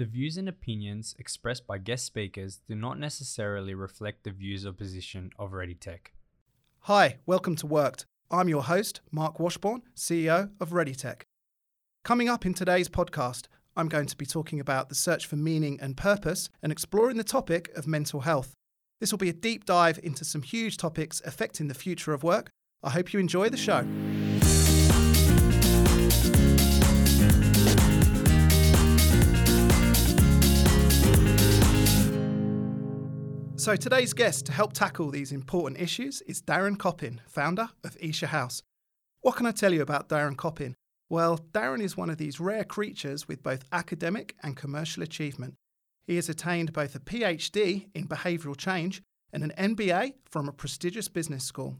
The views and opinions expressed by guest speakers do not necessarily reflect the views or position of ReadyTech. Hi, welcome to WorkED. I'm your host, Mark Washbourne, CEO of ReadyTech. Coming up in today's podcast, I'm going to be talking about the search for meaning and purpose and exploring the topic of mental health. This will be a deep dive into some huge topics affecting the future of work. I hope you enjoy the show. So today's guest to help tackle these important issues is Darren Coppin, founder of Esher House. What can I tell you about Darren Coppin? Well, Darren is one of these rare creatures with both academic and commercial achievement. He has attained both a PhD in behavioural change and an MBA from a prestigious business school.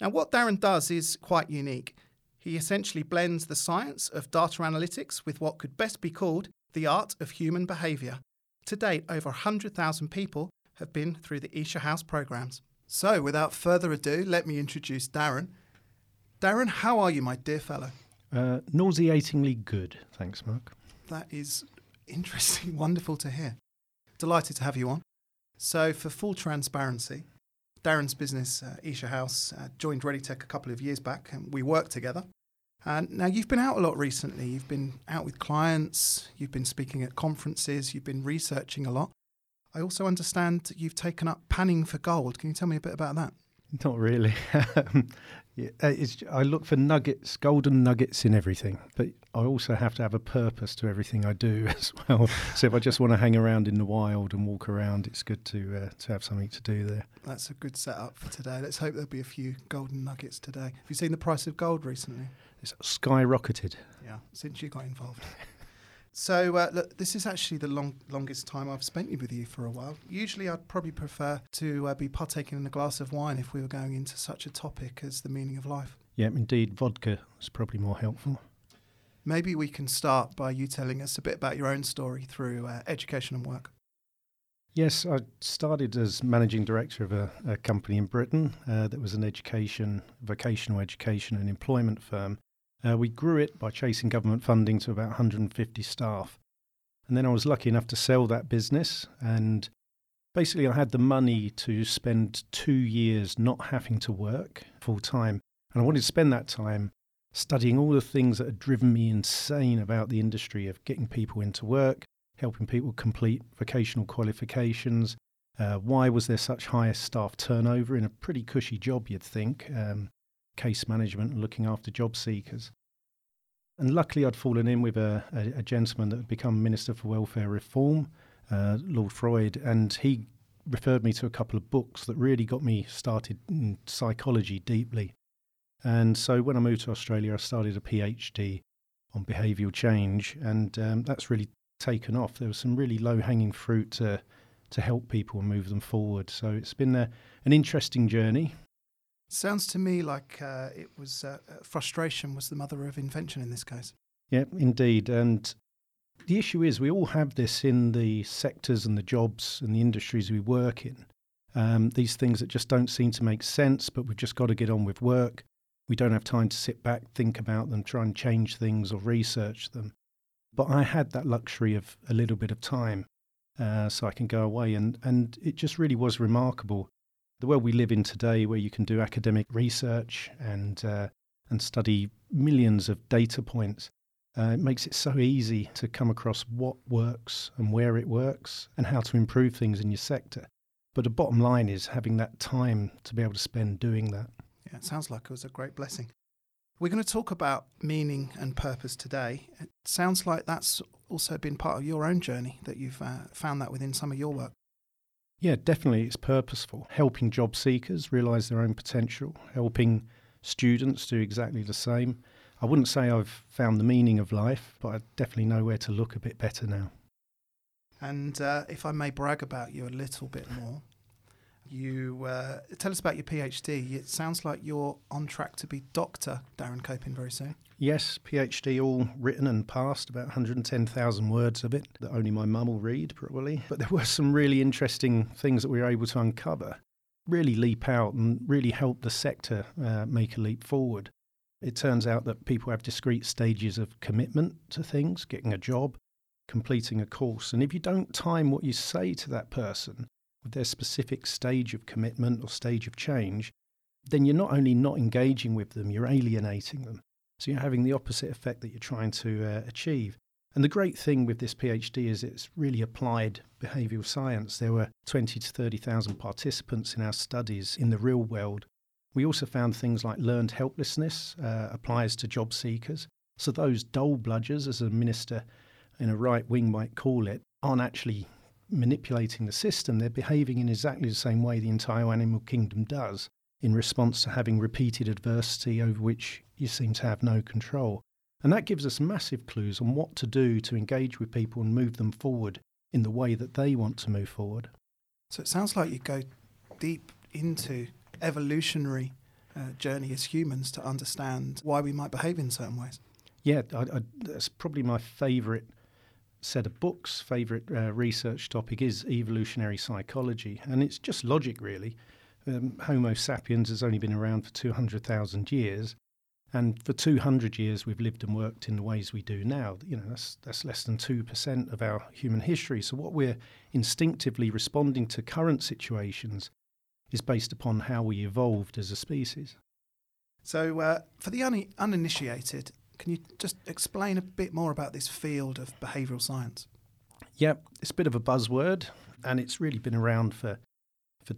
Now, what Darren does is quite unique. He essentially blends the science of data analytics with what could best be called the art of human behaviour. To date, over 100,000 people have been through the Esher House programs. So without further ado, let me introduce Darren. Darren, how are you, my dear fellow? Nauseatingly good. Thanks, Mark. That is interesting, wonderful to hear. Delighted to have you on. So for full transparency, Darren's business, Esher House, joined ReadyTech a couple of years back and we worked together. Now you've been out a lot recently. You've been out with clients, you've been speaking at conferences, you've been researching a lot. I also understand you've taken up panning for gold. Can you tell me a bit about that? Not really. I look for nuggets, golden nuggets in everything, but I also have to have a purpose to everything I do as well. So if I just want to hang around in the wild and walk around, it's good to have something to do there. That's a good setup for today. Let's hope there'll be a few golden nuggets today. Have you seen the price of gold recently? It's skyrocketed. Yeah, since you got involved. So look, this is actually the longest time I've spent with you for a while. Usually I'd probably prefer to be partaking in a glass of wine if we were going into such a topic as the meaning of life. Yeah, indeed, vodka is probably more helpful. Maybe we can start by you telling us a bit about your own story through education and work. Yes, I started as managing director of a company in Britain that was an vocational education and employment firm. We grew it by chasing government funding to about 150 staff. And then I was lucky enough to sell that business. And basically, I had the money to spend 2 years not having to work full time. And I wanted to spend that time studying all the things that had driven me insane about the industry of getting people into work, helping people complete vocational qualifications. Why was there such high staff turnover in a pretty cushy job, you'd think? Case management and looking after job seekers. And luckily I'd fallen in with a gentleman that had become Minister for Welfare Reform, Lord Freud, and he referred me to a couple of books that really got me started in psychology deeply. And so when I moved to Australia, I started a PhD on behavioural change, and that's really taken off. There was some really low-hanging fruit to help people and move them forward. So it's been an interesting journey. Sounds to me like it was frustration was the mother of invention in this case. Yeah, indeed. And the issue is we all have this in the sectors and the jobs and the industries we work in. These things that just don't seem to make sense, but we've just got to get on with work. We don't have time to sit back, think about them, try and change things or research them. But I had that luxury of a little bit of time so I can go away. And it just really was remarkable. The world we live in today where you can do academic research and study millions of data points, it makes it so easy to come across what works and where it works and how to improve things in your sector. But the bottom line is having that time to be able to spend doing that. Yeah, it sounds like it was a great blessing. We're going to talk about meaning and purpose today. It sounds like that's also been part of your own journey, that you've found that within some of your work. Yeah, definitely. It's purposeful. Helping job seekers realise their own potential, helping students do exactly the same. I wouldn't say I've found the meaning of life, but I definitely know where to look a bit better now. And if I may brag about you a little bit more, you tell us about your PhD. It sounds like you're on track to be Dr. Darren Coppin very soon. Yes, PhD all written and passed, about 110,000 words of it that only my mum will read probably. But there were some really interesting things that we were able to uncover, really leap out and really help the sector make a leap forward. It turns out that people have discrete stages of commitment to things, getting a job, completing a course. And if you don't time what you say to that person with their specific stage of commitment or stage of change, then you're not only not engaging with them, you're alienating them. So you're having the opposite effect that you're trying to achieve. And the great thing with this PhD is it's really applied behavioural science. There were 20 to 30,000 participants in our studies in the real world. We also found things like learned helplessness applies to job seekers. So those dull bludgers, as a minister in a right wing might call it, aren't actually manipulating the system. They're behaving in exactly the same way the entire animal kingdom does in response to having repeated adversity over which you seem to have no control. And that gives us massive clues on what to do to engage with people and move them forward in the way that they want to move forward. So it sounds like you go deep into evolutionary journey as humans to understand why we might behave in certain ways. Yeah, that's probably my favourite set of books, favourite research topic is evolutionary psychology. And it's just logic, really. Homo sapiens has only been around for 200,000 years. And for 200 years, we've lived and worked in the ways we do now. You know, that's less than 2% of our human history. So what we're instinctively responding to current situations is based upon how we evolved as a species. So for the uninitiated, can you just explain a bit more about this field of behavioural science? Yeah, it's a bit of a buzzword, and it's really been around for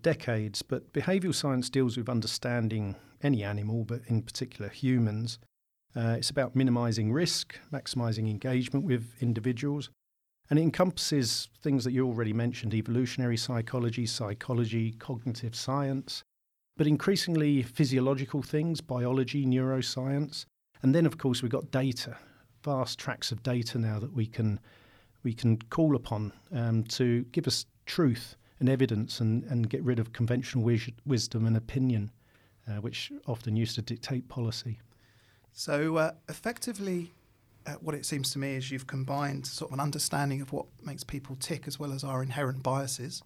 decades, but behavioural science deals with understanding any animal, but in particular humans. It's about minimising risk, maximising engagement with individuals, and it encompasses things that you already mentioned, evolutionary psychology, cognitive science, but increasingly physiological things, biology, neuroscience, and then of course we've got data, vast tracts of data now that we can call upon to give us truth and evidence and get rid of conventional wisdom and opinion, which often used to dictate policy. So effectively, what it seems to me is you've combined sort of an understanding of what makes people tick as well as our inherent biases,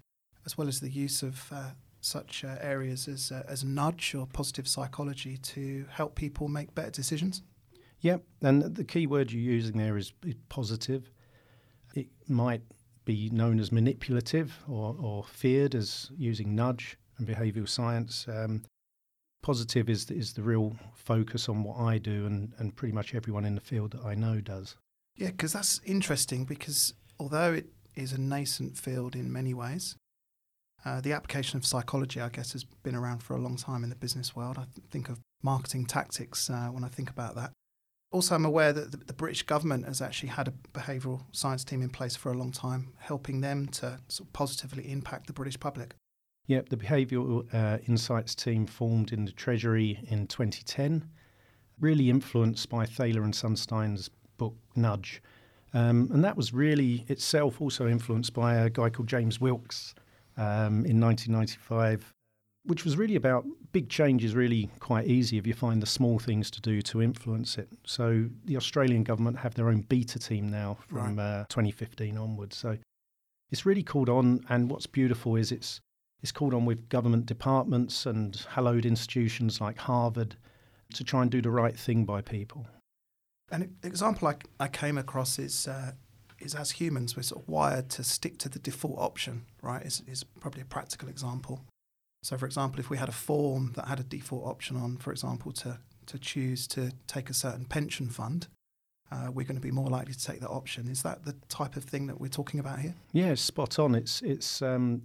as well as the use of such areas as nudge or positive psychology to help people make better decisions. Yeah, and the key word you're using there is positive. It might be known as manipulative or feared as using nudge and behavioural science. Positive is the real focus on what I do and pretty much everyone in the field that I know does. Yeah, because that's interesting because although it is a nascent field in many ways, the application of psychology, I guess, has been around for a long time in the business world. I think of marketing tactics when I think about that. Also, I'm aware that the British government has actually had a behavioural science team in place for a long time, helping them to sort of positively impact the British public. Yep, the Behavioural Insights team formed in the Treasury in 2010, really influenced by Thaler and Sunstein's book, Nudge. And that was really itself also influenced by a guy called James Wilkes in 1995, which was really about big change is really quite easy if you find the small things to do to influence it. So the Australian government have their own beta team now from 2015 onwards. So it's really called on, and what's beautiful is it's called on with government departments and hallowed institutions like Harvard to try and do the right thing by people. An example I came across is as humans we're sort of wired to stick to the default option, right? It's probably a practical example. So, for example, if we had a form that had a default option on, for example, to choose to take a certain pension fund, we're going to be more likely to take that option. Is that the type of thing that we're talking about here? Yeah, spot on. It's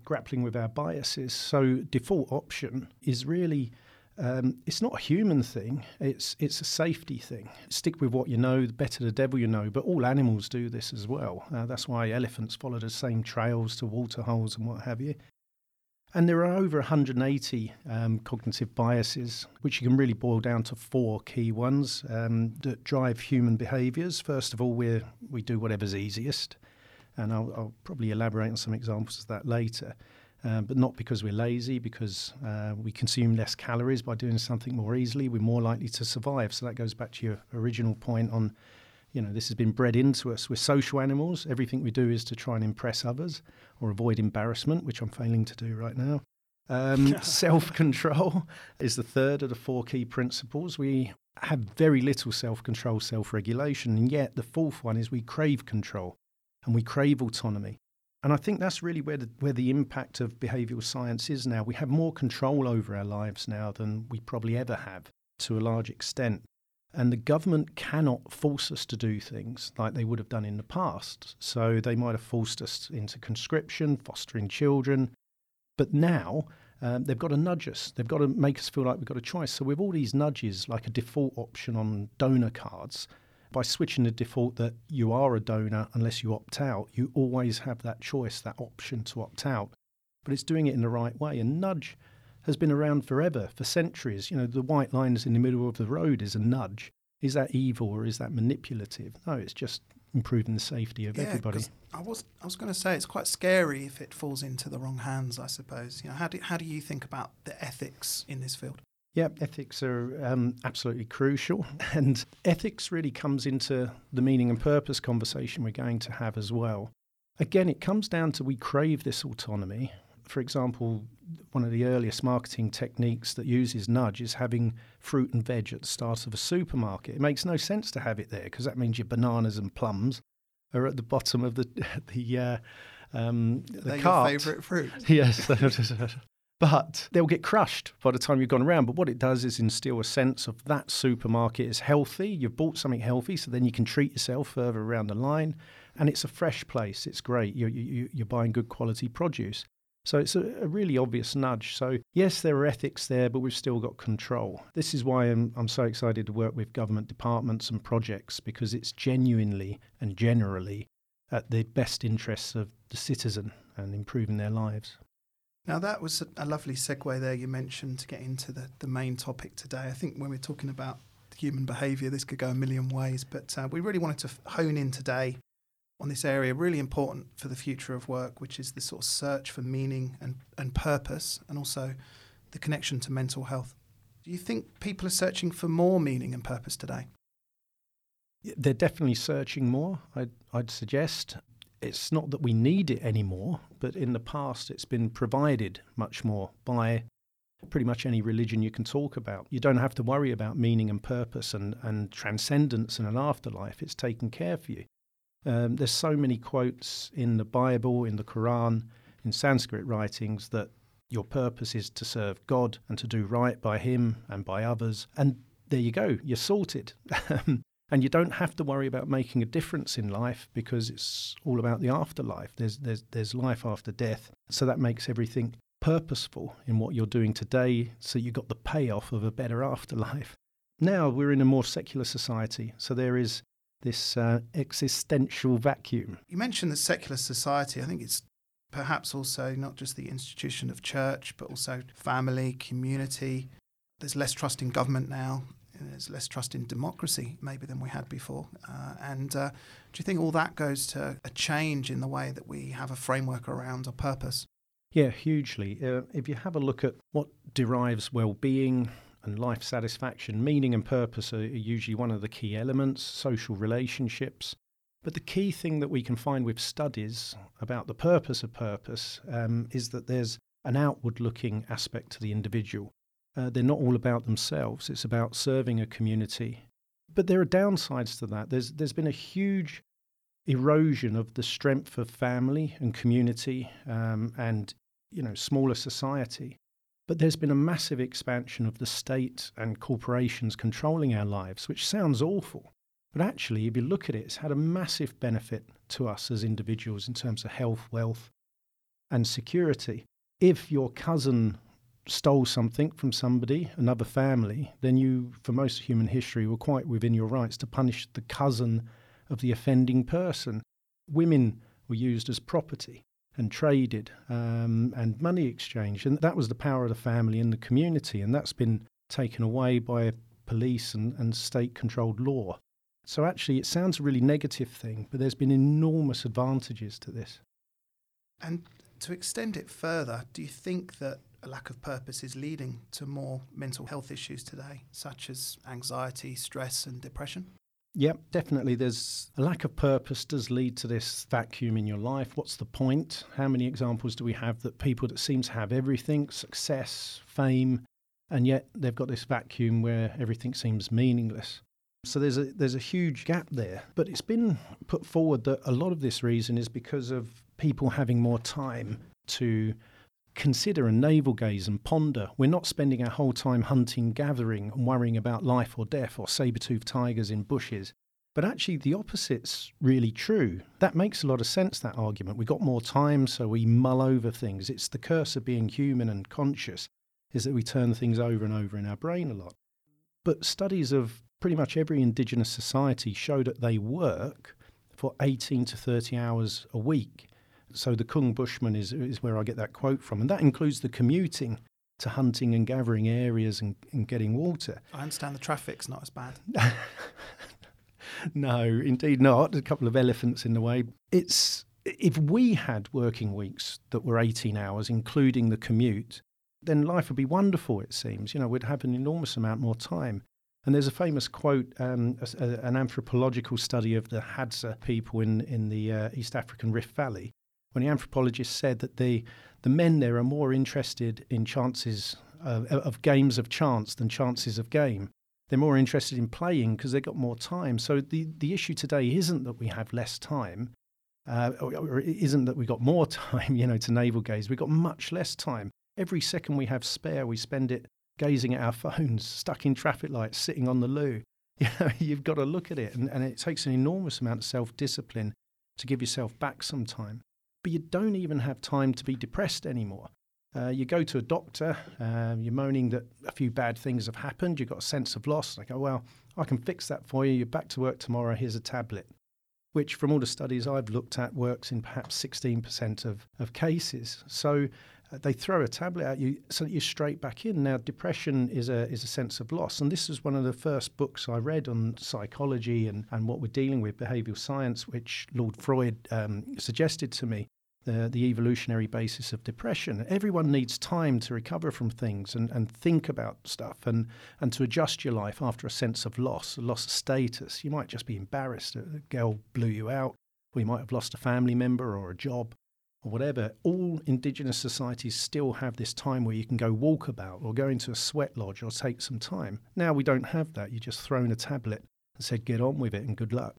grappling with our biases. So default option is really, it's not a human thing. It's a safety thing. Stick with what you know, the better the devil you know. But all animals do this as well. That's why elephants follow the same trails to water holes and what have you. And there are over 180 cognitive biases, which you can really boil down to four key ones that drive human behaviours. First of all, we do whatever's easiest, and I'll probably elaborate on some examples of that later, but not because we're lazy, because we consume less calories by doing something more easily. We're more likely to survive. So that goes back to your original point on, you know, this has been bred into us. We're social animals. Everything we do is to try and impress others or avoid embarrassment, which I'm failing to do right now. Self-control is the third of the four key principles. We have very little self-control, self-regulation, and yet the fourth one is we crave control. and we crave autonomy. And I think that's really where the impact of behavioural science is now. We have more control over our lives now than we probably ever have, to a large extent. And the government cannot force us to do things like they would have done in the past. So they might have forced us into conscription, fostering children. But now they've got to nudge us. They've got to make us feel like we've got a choice. So with all these nudges, like a default option on donor cards, by switching the default that you are a donor unless you opt out, you always have that choice, that option to opt out. But it's doing it in the right way. And nudge has been around forever, for centuries. You know, the white lines in the middle of the road is a nudge. Is that evil or is that manipulative? No, it's just improving the safety of everybody. 'Cause I was going to say it's quite scary if it falls into the wrong hands, I suppose. You know, how do you think about the ethics in this field? Yeah, ethics are absolutely crucial. And ethics really comes into the meaning and purpose conversation we're going to have as well. Again, it comes down to we crave this autonomy. For example, one of the earliest marketing techniques that uses nudge is having fruit and veg at the start of a supermarket. It makes no sense to have it there because that means your bananas and plums are at the bottom of the cart. Your favourite fruit. Yes. But they'll get crushed by the time you've gone around. But what it does is instill a sense of that supermarket is healthy. You've bought something healthy, so then you can treat yourself further around the line. And it's a fresh place. It's great. You're buying good quality produce. So it's a really obvious nudge. So yes, there are ethics there, but we've still got control. This is why I'm so excited to work with government departments and projects, because it's genuinely and generally at the best interests of the citizen and improving their lives. Now, that was a lovely segue there you mentioned to get into the main topic today. I think when we're talking about human behaviour, this could go a million ways, but we really wanted to hone in today on this area, really important for the future of work, which is the sort of search for meaning and purpose, and also the connection to mental health. Do you think people are searching for more meaning and purpose today? They're definitely searching more, I'd suggest. It's not that we need it anymore, but in the past it's been provided much more by pretty much any religion you can talk about. You don't have to worry about meaning and purpose and transcendence and an afterlife. It's taken care for you. There's so many quotes in the Bible, in the Quran, in Sanskrit writings that your purpose is to serve God and to do right by him and by others. And there you go, you're sorted. And you don't have to worry about making a difference in life because it's all about the afterlife. There's life after death. So that makes everything purposeful in what you're doing today. So you've got the payoff of a better afterlife. Now we're in a more secular society. So there is this existential vacuum. You mentioned the secular society. I think it's perhaps also not just the institution of church, but also family, community. There's less trust in government now. There's less trust in democracy maybe than we had before. And do you think all that goes to a change in the way that we have a framework around our purpose? Yeah, hugely. If you have a look at what derives well-being and life satisfaction, meaning and purpose are usually one of the key elements, social relationships. But the key thing that we can find with studies about the purpose of purpose is that there's an outward-looking aspect to the individual. They're not all about themselves. It's about serving a community. But there are downsides to that. There's been a huge erosion of the strength of family and community and, you know, smaller society. But there's been a massive expansion of the state and corporations controlling our lives, which sounds awful. But actually, if you look at it, it's had a massive benefit to us as individuals in terms of health, wealth, and security. If your cousin stole something from somebody, another family, then you, for most of human history, were quite within your rights to punish the cousin of the offending person. Women were used as property and traded and money exchanged. And that was the power of the family and the community. And that's been taken away by police and state-controlled law. So actually, it sounds a really negative thing, but there's been enormous advantages to this. And to extend it further, do you think that a lack of purpose is leading to more mental health issues today, such as anxiety, stress and depression? Yep, definitely. There's a lack of purpose does lead to this vacuum in your life. What's the point? How many examples do we have that people that seem to have everything, success, fame, and yet they've got this vacuum where everything seems meaningless? So there's a huge gap there. But it's been put forward that a lot of this reason is because of people having more time to consider and navel gaze and ponder. We're not spending our whole time hunting, gathering and worrying about life or death or saber-toothed tigers in bushes. But actually the opposite's really true. That makes a lot of sense, that argument. We got more time, so we mull over things. It's the curse of being human and conscious, is that we turn things over and over in our brain a lot. But studies of pretty much every indigenous society show that they work for 18 to 30 hours a week. So the Kung Bushman is where I get that quote from. And that includes the commuting to hunting and gathering areas and getting water. I understand the traffic's not as bad. No, indeed not. A couple of elephants in the way. If we had working weeks that were 18 hours, including the commute, then life would be wonderful, it seems. You know, we'd have an enormous amount more time. And there's a famous quote, an anthropological study of the Hadza people in the East African Rift Valley, when the anthropologist said that the men there are more interested in chances of games of chance than chances of game. They're more interested in playing because they've got more time. So the issue today isn't that we have less time, or it isn't that we got more time, you know, to navel gaze. We've got much less time. Every second we have spare, we spend it gazing at our phones, stuck in traffic lights, sitting on the loo. You know, you've got to look at it. And it takes an enormous amount of self-discipline to give yourself back some time. But you don't even have time to be depressed anymore. You go to a doctor, you're moaning that a few bad things have happened, you've got a sense of loss. They go, well, I can fix that for you. You're back to work tomorrow. Here's a tablet, which from all the studies I've looked at works in perhaps 16% of cases. So they throw a tablet at you so that you're straight back in. Now, depression is a sense of loss. And this is one of the first books I read on psychology and what we're dealing with, behavioral science, which Lord Freud suggested to me. The evolutionary basis of depression. Everyone needs time to recover from things and think about stuff and to adjust your life after a sense of loss, a loss of status. You might just be embarrassed that a girl blew you out, or you might have lost a family member or a job or whatever. All indigenous societies still have this time where you can go walkabout or go into a sweat lodge or take some time. Now we don't have that. You're just thrown a tablet and said, get on with it and good luck.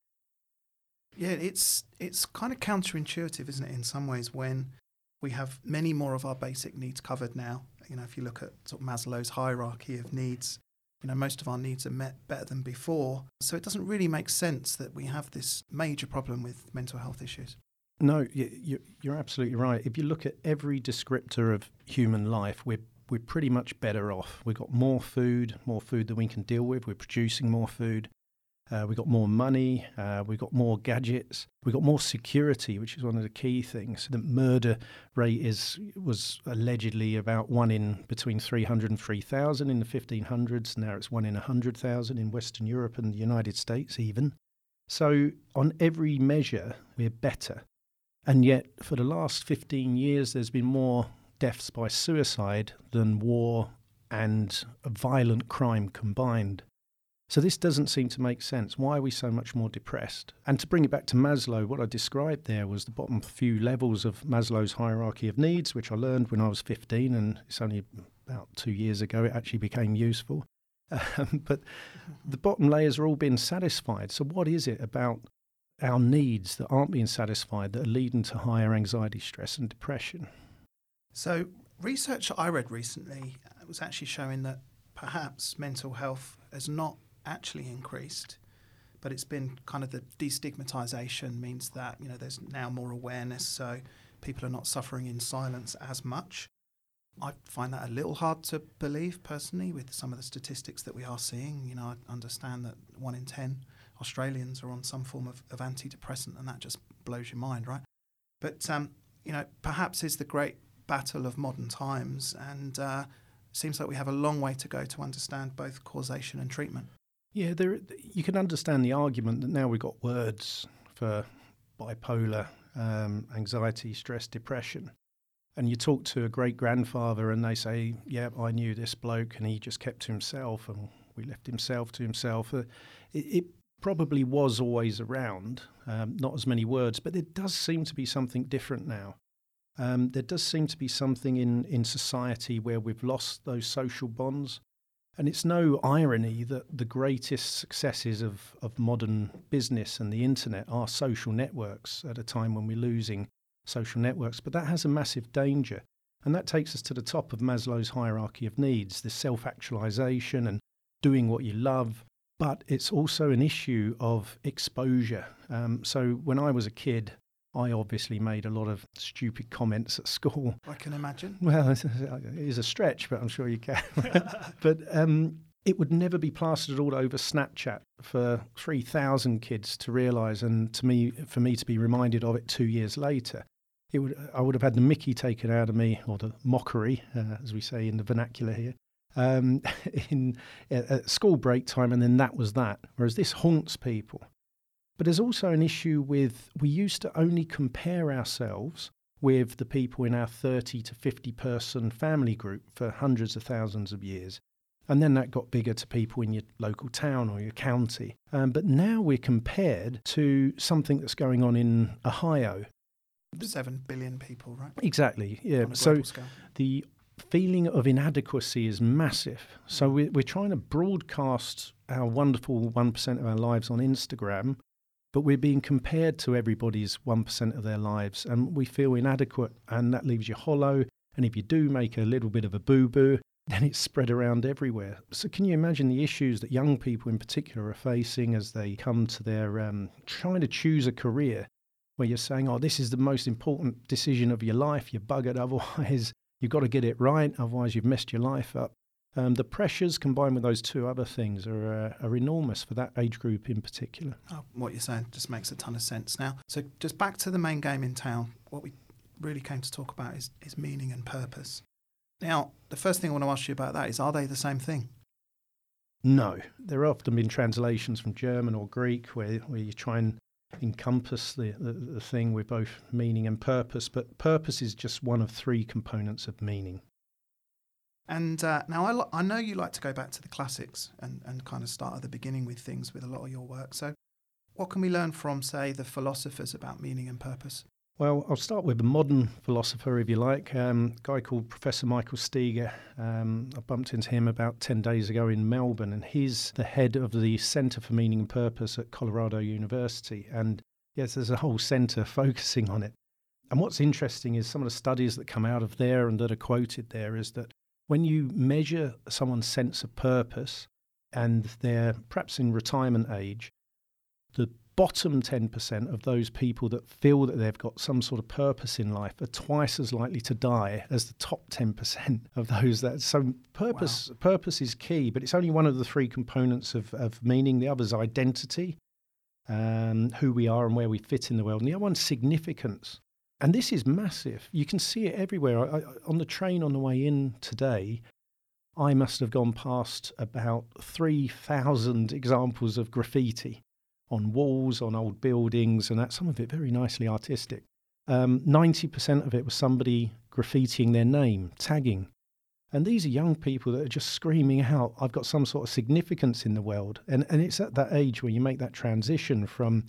Yeah, it's kind of counterintuitive, isn't it, in some ways, when we have many more of our basic needs covered now. You know, if you look at sort of Maslow's hierarchy of needs, you know, most of our needs are met better than before. So it doesn't really make sense that we have this major problem with mental health issues. No, you're absolutely right. If you look at every descriptor of human life, we're pretty much better off. We've got more food than we can deal with. We're producing more food. We got more money, we got more gadgets, we got more security, which is one of the key things. The murder rate was allegedly about one in between 300 and 3,000 in the 1500s. Now it's one in 100,000 in Western Europe and the United States even. So on every measure, we're better. And yet for the last 15 years, there's been more deaths by suicide than war and violent crime combined. So this doesn't seem to make sense. Why are we so much more depressed? And to bring it back to Maslow, what I described there was the bottom few levels of Maslow's hierarchy of needs, which I learned when I was 15, and it's only about 2 years ago it actually became useful. But the bottom layers are all being satisfied. So what is it about our needs that aren't being satisfied that are leading to higher anxiety, stress and depression? So research I read recently was actually showing that perhaps mental health is not actually increased, but it's been kind of the destigmatization means that, you know, there's now more awareness, so people are not suffering in silence as much. I find that a little hard to believe personally with some of the statistics that we are seeing. You know, I understand that 1 in 10 Australians are on some form of antidepressant, and that just blows your mind, right? But, you know, perhaps it's the great battle of modern times, and seems like we have a long way to go to understand both causation and treatment. Yeah, you can understand the argument that now we've got words for bipolar, anxiety, stress, depression. And you talk to a great-grandfather and they say, yeah, I knew this bloke and he just kept to himself and we left himself to himself. It probably was always around, not as many words, but there does seem to be something different now. There does seem to be something in society where we've lost those social bonds. And it's no irony that the greatest successes of modern business and the internet are social networks at a time when we're losing social networks. But that has a massive danger. And that takes us to the top of Maslow's hierarchy of needs, this self-actualization and doing what you love. But it's also an issue of exposure. So when I was a kid, I obviously made a lot of stupid comments at school. I can imagine. Well, it is a stretch, but I'm sure you can. But it would never be plastered all over Snapchat for 3,000 kids to realise, and for me to be reminded of it 2 years later. I would have had the mickey taken out of me, or the mockery, as we say in the vernacular here, at school break time, and then that was that. Whereas this haunts people. But there's also an issue with, we used to only compare ourselves with the people in our 30 to 50 person family group for hundreds of thousands of years. And then that got bigger to people in your local town or your county. But now we're compared to something that's going on in Ohio. 7 billion people, right? Exactly, yeah. So scale. The feeling of inadequacy is massive. So we're trying to broadcast our wonderful 1% of our lives on Instagram, but we're being compared to everybody's 1% of their lives, and we feel inadequate, and that leaves you hollow. And if you do make a little bit of a boo-boo, then it's spread around everywhere. So can you imagine the issues that young people in particular are facing as they come to their trying to choose a career, where you're saying, oh, this is the most important decision of your life, you're buggered, otherwise you've got to get it right, otherwise you've messed your life up. The pressures combined with those two other things are enormous for that age group in particular. Oh, what you're saying just makes a ton of sense now. So just back to the main game in town, what we really came to talk about is meaning and purpose. Now, the first thing I want to ask you about that is, are they the same thing? No. There have often been translations from German or Greek where you try and encompass the thing with both meaning and purpose, but purpose is just one of three components of meaning. And now I know you like to go back to the classics and kind of start at the beginning with things with a lot of your work. So what can we learn from, say, the philosophers about meaning and purpose? Well, I'll start with a modern philosopher, if you like, a guy called Professor Michael Steger. I bumped into him about 10 days ago in Melbourne, and he's the head of the Centre for Meaning and Purpose at Colorado University. And yes, there's a whole centre focusing on it. And what's interesting is some of the studies that come out of there and that are quoted there is that when you measure someone's sense of purpose and they're perhaps in retirement age, the bottom 10% of those people that feel that they've got some sort of purpose in life are twice as likely to die as the top 10% of those that. So purpose is key, but it's only one of the three components of meaning. The other is identity, who we are and where we fit in the world. And the other one's significance. And this is massive. You can see it everywhere. I, on the train on the way in today, I must have gone past about 3,000 examples of graffiti on walls, on old buildings, and that, some of it very nicely artistic. 90% of it was somebody graffitiing their name, tagging. And these are young people that are just screaming out, I've got some sort of significance in the world. And it's at that age where you make that transition from,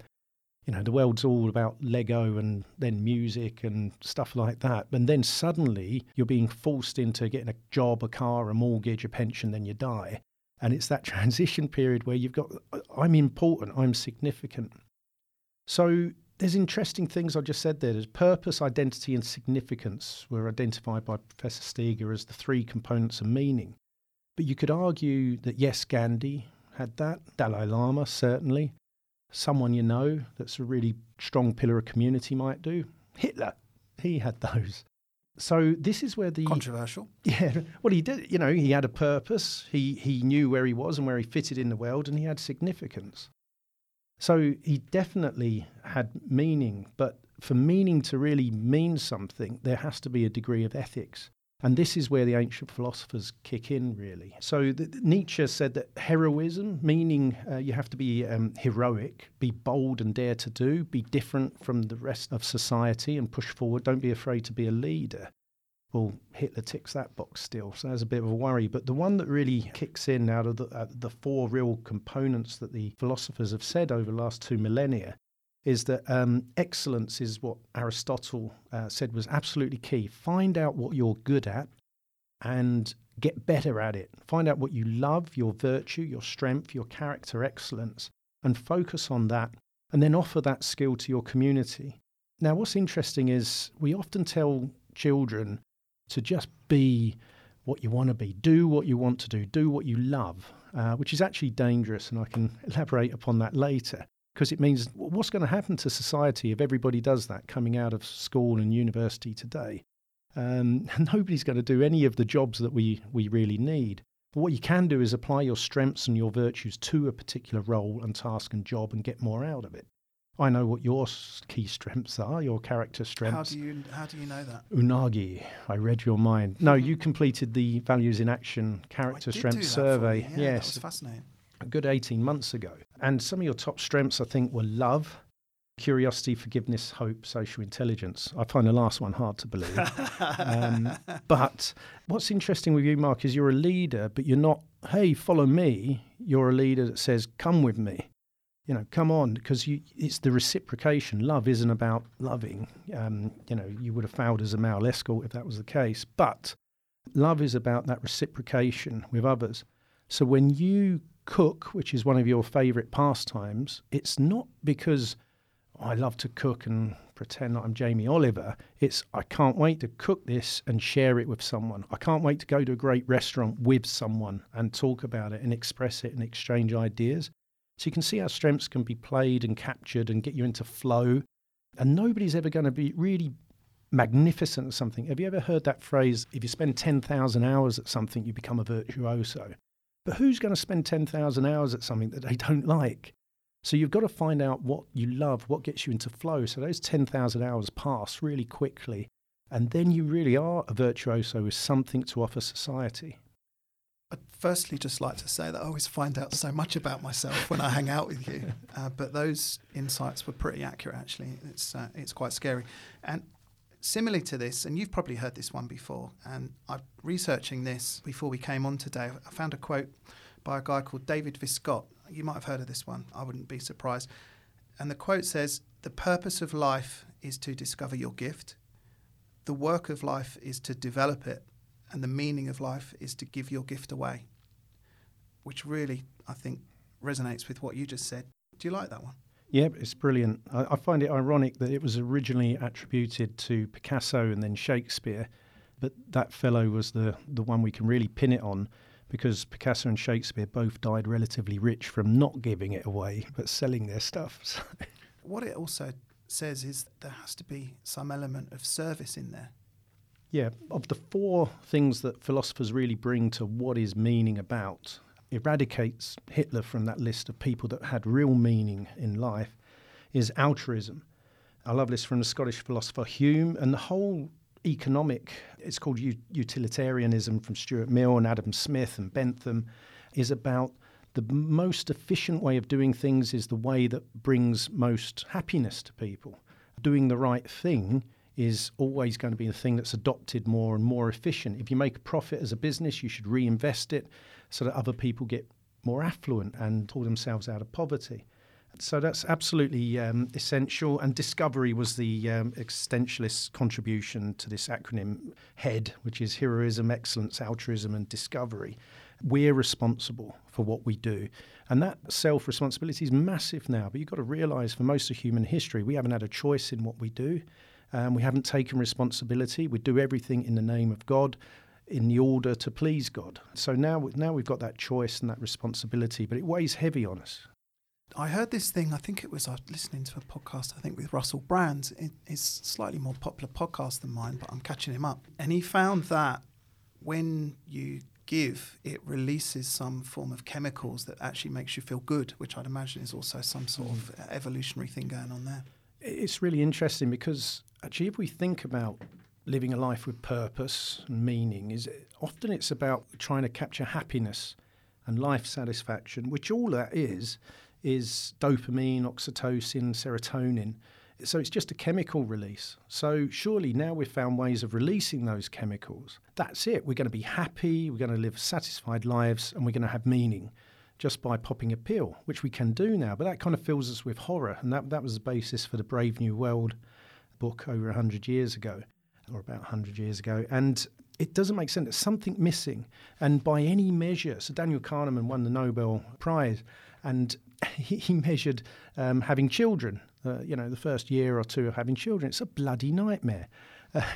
you know, the world's all about Lego and then music and stuff like that. And then suddenly you're being forced into getting a job, a car, a mortgage, a pension, then you die. And it's that transition period where you've got, I'm important, I'm significant. So there's interesting things I just said there. There's purpose, identity, and significance were identified by Professor Steger as the three components of meaning. But you could argue that, yes, Gandhi had that, Dalai Lama certainly, someone you know that's a really strong pillar of community might do. Hitler, he had those. So this is where the... Controversial. Yeah. Well, he did, you know, he had a purpose. He knew where he was and where he fitted in the world, and he had significance. So he definitely had meaning. But for meaning to really mean something, there has to be a degree of ethics. And this is where the ancient philosophers kick in, really. So Nietzsche said that heroism, meaning you have to be heroic, be bold and dare to do, be different from the rest of society and push forward. Don't be afraid to be a leader. Well, Hitler ticks that box still, so that's a bit of a worry. But the one that really kicks in out of the four real components that the philosophers have said over the last 2 millennia is that excellence is what Aristotle said was absolutely key. Find out what you're good at and Get better at it. Find out what you love, your virtue, your strength, your character excellence, and focus on that, and then offer that skill to your community. Now, what's interesting is we often tell children to just be what you want to be, do what you want to do what you love, which is actually dangerous, and I can elaborate upon that later, because it means what's going to happen to society if everybody does that coming out of school and university today? Nobody's going to do any of the jobs that we really need. But what you can do is apply your strengths and your virtues to a particular role and task and job and get more out of it. I know what your key strengths are, your character strengths. How do you know that? Unagi, I read your mind. No, you completed the Values in Action Character Strengths Survey. Yes, that was fascinating. A good 18 months ago. And some of your top strengths, I think, were love, curiosity, forgiveness, hope, social intelligence. I find the last one hard to believe. But what's interesting with you, Mark, is you're a leader, but you're not, hey, follow me. You're a leader that says, come with me. You know, come on, because it's the reciprocation. Love isn't about loving. You would have failed as a male escort if that was the case. But love is about that reciprocation with others. So when you cook, which is one of your favourite pastimes, it's not because I love to cook and pretend that I'm Jamie Oliver. It's I can't wait to cook this and share it with someone. I can't wait to go to a great restaurant with someone and talk about it and express it and exchange ideas. So you can see how strengths can be played and captured and get you into flow. And nobody's ever going to be really magnificent at something. Have you ever heard that phrase, if you spend 10,000 hours at something, you become a virtuoso? But who's going to spend 10,000 hours at something that they don't like? So you've got to find out what you love, what gets you into flow. So those 10,000 hours pass really quickly. And then you really are a virtuoso with something to offer society. I'd firstly just like to say that I always find out so much about myself when I hang out with you. But those insights were pretty accurate, actually. It's quite scary. And similarly to this, and you've probably heard this one before, and I'm researching this before we came on today. I found a quote by a guy called David Viscott. You might have heard of this one. I wouldn't be surprised. And the quote says, "The purpose of life is to discover your gift. The work of life is to develop it. And the meaning of life is to give your gift away," which really, I think, resonates with what you just said. Do you like that one? Yeah, it's brilliant. I find it ironic that it was originally attributed to Picasso and then Shakespeare, but that fellow was the one we can really pin it on, because Picasso and Shakespeare both died relatively rich from not giving it away, but selling their stuff. So. What it also says is there has to be some element of service in there. Yeah, of the four things that philosophers really bring to what is meaning about, eradicates Hitler from that list of people that had real meaning in life, is altruism. I love this from the Scottish philosopher Hume, and the whole economic, it's called utilitarianism from Stuart Mill and Adam Smith and Bentham, is about the most efficient way of doing things is the way that brings most happiness to people. Doing the right thing is always going to be the thing that's adopted more and more efficient. If you make a profit as a business, you should reinvest it so that other people get more affluent and pull themselves out of poverty. So that's absolutely essential. And discovery was the existentialist contribution to this acronym HEAD, which is heroism, excellence, altruism, and discovery. We're responsible for what we do. And that self-responsibility is massive now. But you've got to realise for most of human history, we haven't had a choice in what we do. We haven't taken responsibility. We do everything in the name of God, in the order to please God. So now we've got that choice and that responsibility, but it weighs heavy on us. I heard this thing, I was listening to a podcast, with Russell Brand. It's a slightly more popular podcast than mine, but I'm catching him up. And he found that when you give, it releases some form of chemicals that actually makes you feel good, which I'd imagine is also some sort of evolutionary thing going on there. It's really interesting because actually if we think about living a life with purpose and meaning, often it's about trying to capture happiness and life satisfaction, which all that is dopamine, oxytocin, serotonin. So it's just a chemical release. So surely now we've found ways of releasing those chemicals. That's it. We're going to be happy, we're going to live satisfied lives, and we're going to have meaning. Just by popping a pill, which we can do now. But that kind of fills us with horror. And that was the basis for the Brave New World book over 100 years ago, or about 100 years ago. And it doesn't make sense. There's something missing. And by any measure, so Daniel Kahneman won the Nobel Prize, and he measured having children, the first year or two of having children. It's a bloody nightmare.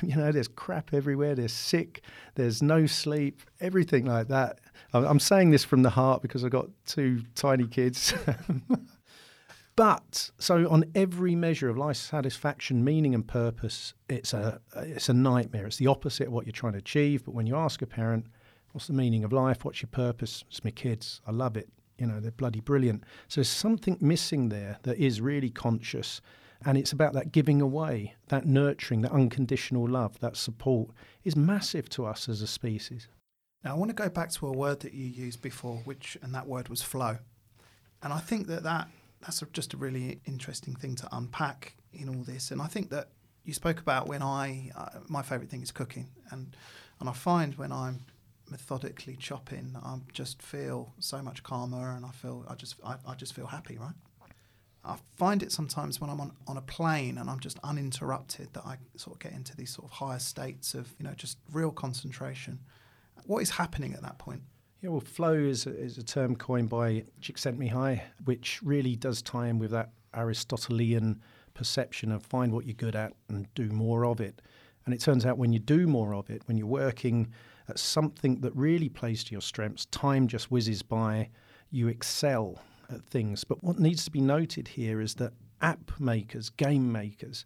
There's crap everywhere, there's sick, there's no sleep, everything like that. I'm saying this from the heart because I've got two tiny kids. But so on every measure of life satisfaction, meaning and purpose, it's a nightmare. It's the opposite of what you're trying to achieve. But when you ask a parent, what's the meaning of life? What's your purpose? It's my kids. I love it. They're bloody brilliant. So there's something missing there that is really conscious. And it's about that giving away, that nurturing, that unconditional love, that support is massive to us as a species. Now, I want to go back to a word that you used before, and that word was flow. And I think that's just a really interesting thing to unpack in all this. And I think that you spoke about when my favourite thing is cooking. And I find when I'm methodically chopping, I just feel so much calmer, and I just feel happy, right? I find it sometimes when I'm on a plane and I'm just uninterrupted that I sort of get into these sort of higher states of, just real concentration. What is happening at that point? Yeah, well, flow is a term coined by Csikszentmihalyi, which really does tie in with that Aristotelian perception of find what you're good at and do more of it. And it turns out when you do more of it, when you're working at something that really plays to your strengths, time just whizzes by, you excel at things. But what needs to be noted here is that app makers, game makers,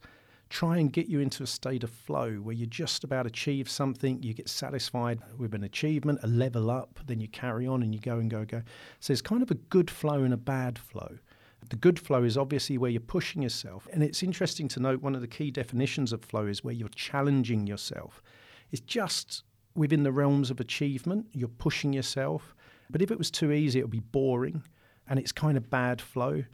try and get you into a state of flow where you just about achieve something, you get satisfied with an achievement, a level up, then you carry on and you go and go, go. So it's kind of a good flow and a bad flow. The good flow is obviously where you're pushing yourself. And it's interesting to note one of the key definitions of flow is where you're challenging yourself. It's just within the realms of achievement, you're pushing yourself. But if it was too easy, it would be boring and it's kind of bad flow.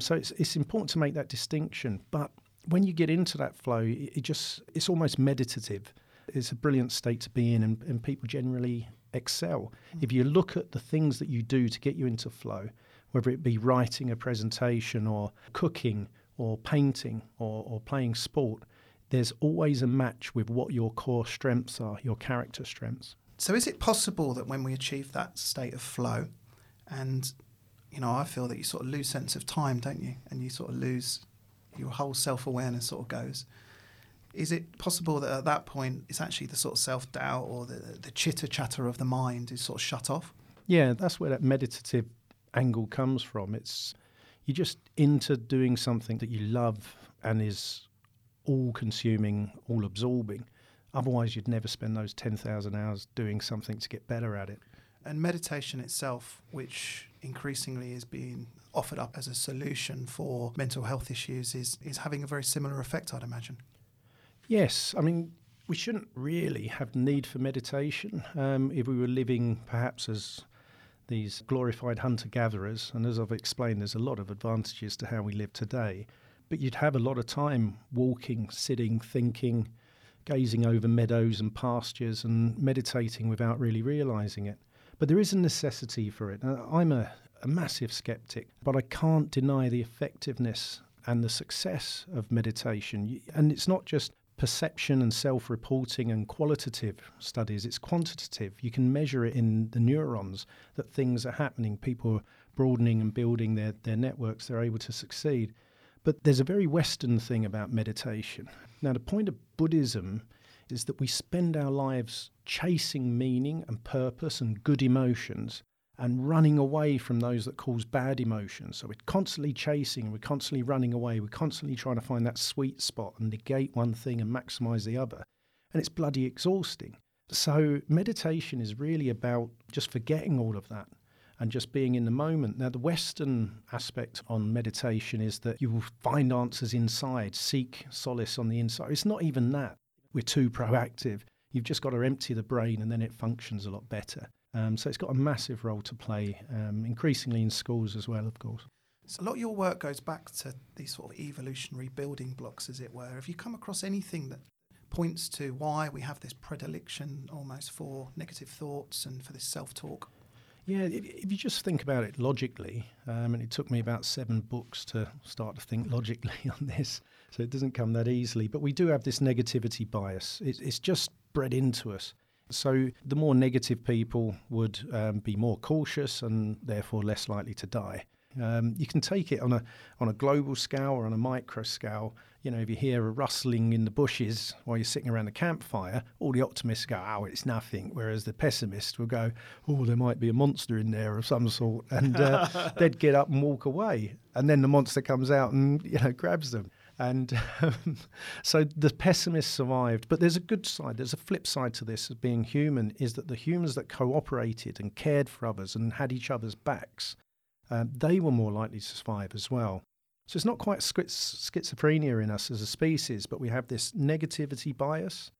So it's important to make that distinction. But when you get into that flow, it's almost meditative. It's a brilliant state to be in, and people generally excel. If you look at the things that you do to get you into flow, whether it be writing a presentation or cooking or painting or playing sport, there's always a match with what your core strengths are, your character strengths. So is it possible that when we achieve that state of flow, and, I feel that you sort of lose sense of time, don't you? And you sort of lose... your whole self-awareness sort of goes. Is it possible that at that point it's actually the sort of self-doubt or the chitter-chatter of the mind is sort of shut off? Yeah, that's where that meditative angle comes from. It's you're just into doing something that you love and is all-consuming, all-absorbing. Otherwise, you'd never spend those 10,000 hours doing something to get better at it. And meditation itself, which increasingly is being offered up as a solution for mental health issues, is having a very similar effect, I'd imagine. Yes. I mean, we shouldn't really have need for meditation if we were living perhaps as these glorified hunter-gatherers. And as I've explained, there's a lot of advantages to how we live today. But you'd have a lot of time walking, sitting, thinking, gazing over meadows and pastures and meditating without really realising it. But there is a necessity for it. I'm a massive skeptic, but I can't deny the effectiveness and the success of meditation. And it's not just perception and self-reporting and qualitative studies, it's quantitative. You can measure it in the neurons that things are happening. People are broadening and building their networks. They're able to succeed. But there's a very Western thing about meditation. Now, the point of Buddhism is that we spend our lives chasing meaning and purpose and good emotions and running away from those that cause bad emotions. So we're constantly chasing, we're constantly running away, we're constantly trying to find that sweet spot and negate one thing and maximise the other. And it's bloody exhausting. So meditation is really about just forgetting all of that and just being in the moment. Now, the Western aspect on meditation is that you will find answers inside, seek solace on the inside. It's not even that. We're too proactive. You've just got to empty the brain and then it functions a lot better. So it's got a massive role to play, increasingly in schools as well, of course. So a lot of your work goes back to these sort of evolutionary building blocks, as it were. Have you come across anything that points to why we have this predilection almost for negative thoughts and for this self-talk? Yeah, if you just think about it logically, and it took me about 7 books to start to think logically on this, so it doesn't come that easily, but we do have this negativity bias. It's just bred into us. So the more negative people would be more cautious and therefore less likely to die. You can take it on a global scale or on a micro scale. You know, if you hear a rustling in the bushes while you're sitting around the campfire, all the optimists go, "Oh, it's nothing," whereas the pessimist will go, "Oh, there might be a monster in there of some sort," and they'd get up and walk away. And then the monster comes out and, you know, grabs them. And so the pessimists survived. But there's a good side. There's a flip side to this as being human, is that the humans that cooperated and cared for others and had each other's backs, they were more likely to survive as well. So it's not quite schizophrenia in us as a species, but we have this negativity bias,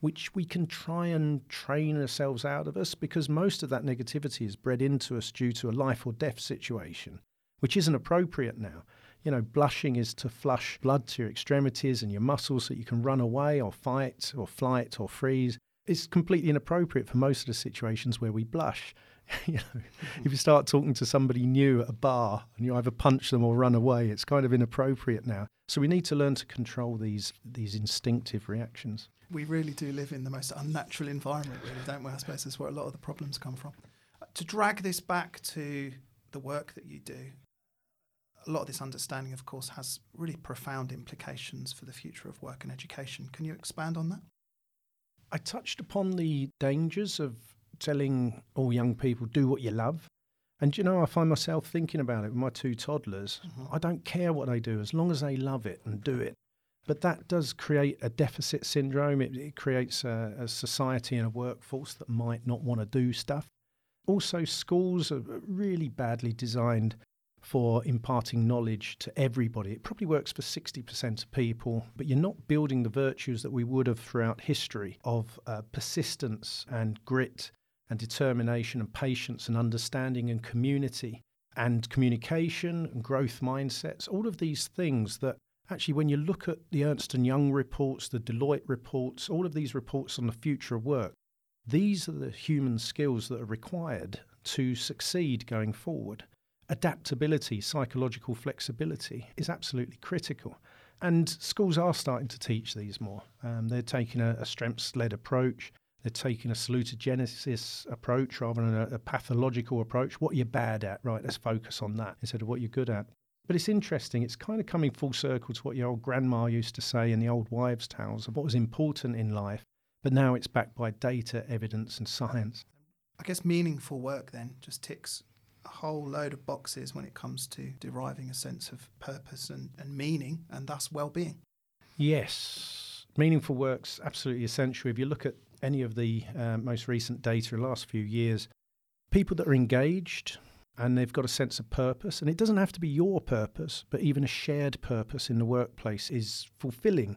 which we can try and train ourselves out of us, because most of that negativity is bred into us due to a life or death situation, which isn't appropriate now. You know, blushing is to flush blood to your extremities and your muscles so that you can run away or fight or flight or freeze. It's completely inappropriate for most of the situations where we blush. You know, if you start talking to somebody new at a bar and you either punch them or run away, it's kind of inappropriate now. So we need to learn to control these instinctive reactions. We really do live in the most unnatural environment, really, don't we? I suppose that's where a lot of the problems come from. To drag this back to the work that you do, a lot of this understanding, of course, has really profound implications for the future of work and education. Can you expand on that? I touched upon the dangers of telling all young people, do what you love. And, you know, I find myself thinking about it with my two toddlers. Mm-hmm. I don't care what they do as long as they love it and do it. But that does create a deficit syndrome. It creates a society and a workforce that might not want to do stuff. Also, schools are really badly designed for imparting knowledge to everybody. It probably works for 60% of people, but you're not building the virtues that we would have throughout history of persistence and grit and determination and patience and understanding and community and communication and growth mindsets, all of these things that actually, when you look at the Ernst and Young reports, the Deloitte reports, all of these reports on the future of work, these are the human skills that are required to succeed going forward. Adaptability, psychological flexibility is absolutely critical. And schools are starting to teach these more. They're taking a strengths-led approach. They're taking a salutogenesis approach rather than a pathological approach. What you're bad at, right, let's focus on that instead of what you're good at. But it's interesting. It's kind of coming full circle to what your old grandma used to say in the old wives' tales of what was important in life. But now it's backed by data, evidence and science. I guess meaningful work then just ticks a whole load of boxes when it comes to deriving a sense of purpose and meaning and thus well-being. Yes, meaningful work's absolutely essential. If you look at any of the most recent data in the last few years, people that are engaged and they've got a sense of purpose, and it doesn't have to be your purpose, but even a shared purpose in the workplace is fulfilling.